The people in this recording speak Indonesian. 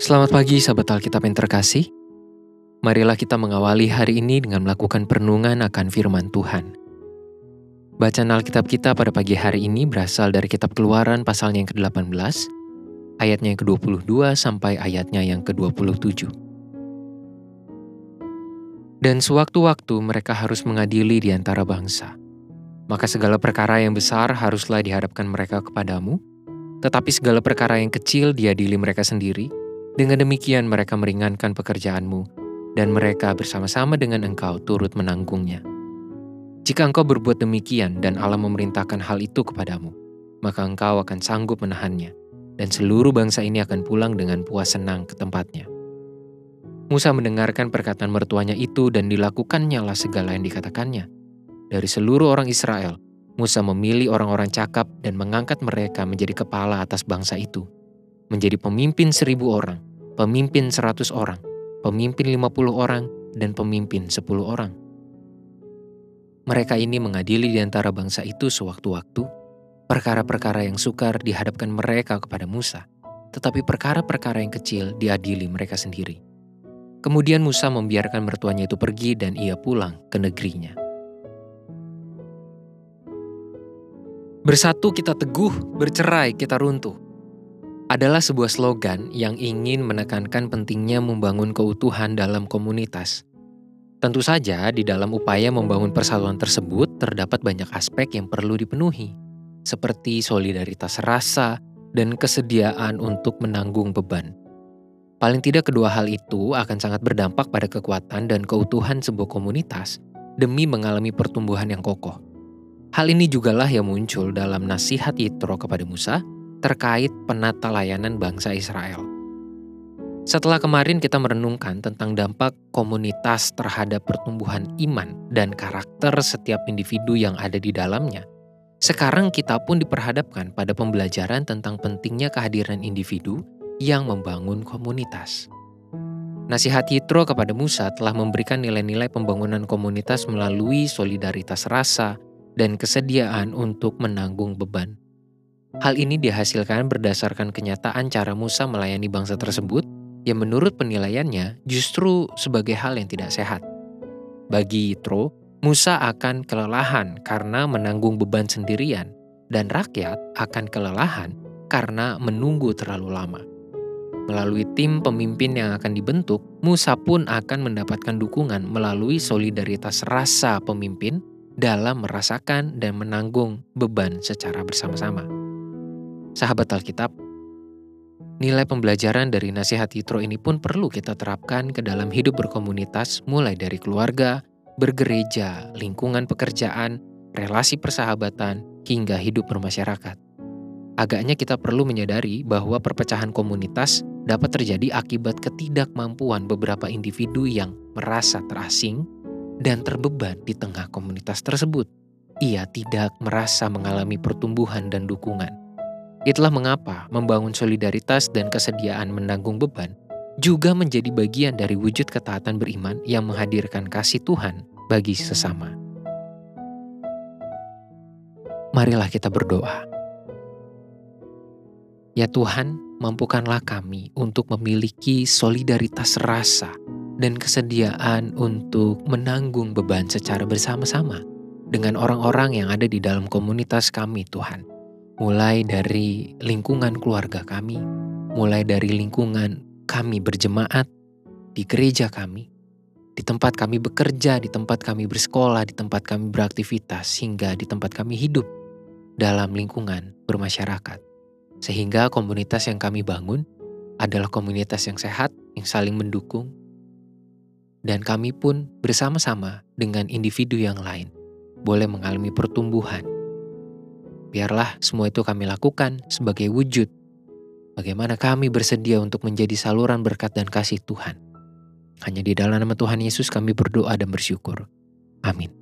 Selamat pagi sahabat Alkitab yang terkasih. Marilah kita mengawali hari ini dengan melakukan perenungan akan firman Tuhan. Bacaan Alkitab kita pada pagi hari ini berasal dari kitab Keluaran pasalnya yang ke-18, ayatnya yang ke-22 sampai ayatnya yang ke-27. Dan sewaktu-waktu mereka harus mengadili di antara bangsa. Maka segala perkara yang besar haruslah dihadapkan mereka kepadamu, tetapi segala perkara yang kecil diadili mereka sendiri. Dengan demikian mereka meringankan pekerjaanmu, dan mereka bersama-sama dengan engkau turut menanggungnya. Jika engkau berbuat demikian dan Allah memerintahkan hal itu kepadamu, maka engkau akan sanggup menahannya, dan seluruh bangsa ini akan pulang dengan puas senang ke tempatnya. Musa mendengarkan perkataan mertuanya itu dan dilakukannya-lah segala yang dikatakannya. Dari seluruh orang Israel, Musa memilih orang-orang cakap dan mengangkat mereka menjadi kepala atas bangsa itu, menjadi pemimpin 1.000 orang. Pemimpin 100 orang, pemimpin 50 orang, dan pemimpin 10 orang. Mereka ini mengadili di antara bangsa itu sewaktu-waktu. Perkara-perkara yang sukar dihadapkan mereka kepada Musa, tetapi perkara-perkara yang kecil diadili mereka sendiri. Kemudian Musa membiarkan mertuanya itu pergi dan ia pulang ke negerinya. Bersatu kita teguh, bercerai kita runtuh adalah sebuah slogan yang ingin menekankan pentingnya membangun keutuhan dalam komunitas. Tentu saja, di dalam upaya membangun persatuan tersebut terdapat banyak aspek yang perlu dipenuhi, seperti solidaritas rasa dan kesediaan untuk menanggung beban. Paling tidak kedua hal itu akan sangat berdampak pada kekuatan dan keutuhan sebuah komunitas demi mengalami pertumbuhan yang kokoh. Hal ini jugalah yang muncul dalam nasihat Yitro kepada Musa terkait penata layanan bangsa Israel. Setelah kemarin kita merenungkan tentang dampak komunitas terhadap pertumbuhan iman dan karakter setiap individu yang ada di dalamnya, sekarang kita pun diperhadapkan pada pembelajaran tentang pentingnya kehadiran individu yang membangun komunitas. Nasihat Yitro kepada Musa telah memberikan nilai-nilai pembangunan komunitas melalui solidaritas rasa dan kesediaan untuk menanggung beban. Hal ini dihasilkan berdasarkan kenyataan cara Musa melayani bangsa tersebut yang menurut penilaiannya justru sebagai hal yang tidak sehat. Bagi Yitro, Musa akan kelelahan karena menanggung beban sendirian dan rakyat akan kelelahan karena menunggu terlalu lama. Melalui tim pemimpin yang akan dibentuk, Musa pun akan mendapatkan dukungan melalui solidaritas rasa pemimpin dalam merasakan dan menanggung beban secara bersama-sama. Sahabat Alkitab, nilai pembelajaran dari nasihat Yitro ini pun perlu kita terapkan ke dalam hidup berkomunitas, mulai dari keluarga, bergereja, lingkungan pekerjaan, relasi persahabatan, hingga hidup bermasyarakat. Agaknya kita perlu menyadari bahwa perpecahan komunitas dapat terjadi akibat ketidakmampuan beberapa individu yang merasa terasing dan terbeban di tengah komunitas tersebut. Ia tidak merasa mengalami pertumbuhan dan dukungan. Itulah mengapa membangun solidaritas dan kesediaan menanggung beban juga menjadi bagian dari wujud ketaatan beriman yang menghadirkan kasih Tuhan bagi sesama. Marilah kita berdoa. Ya Tuhan, mampukanlah kami untuk memiliki solidaritas rasa dan kesediaan untuk menanggung beban secara bersama-sama dengan orang-orang yang ada di dalam komunitas kami, Tuhan. Mulai dari lingkungan keluarga kami, mulai dari lingkungan kami berjemaat, di gereja kami, di tempat kami bekerja, di tempat kami bersekolah, di tempat kami beraktivitas, hingga di tempat kami hidup dalam lingkungan bermasyarakat. Sehingga komunitas yang kami bangun adalah komunitas yang sehat, yang saling mendukung, dan kami pun bersama-sama dengan individu yang lain boleh mengalami pertumbuhan. Biarlah semua itu kami lakukan sebagai wujud bagaimana kami bersedia untuk menjadi saluran berkat dan kasih Tuhan. Hanya di dalam nama Tuhan Yesus kami berdoa dan bersyukur. Amin.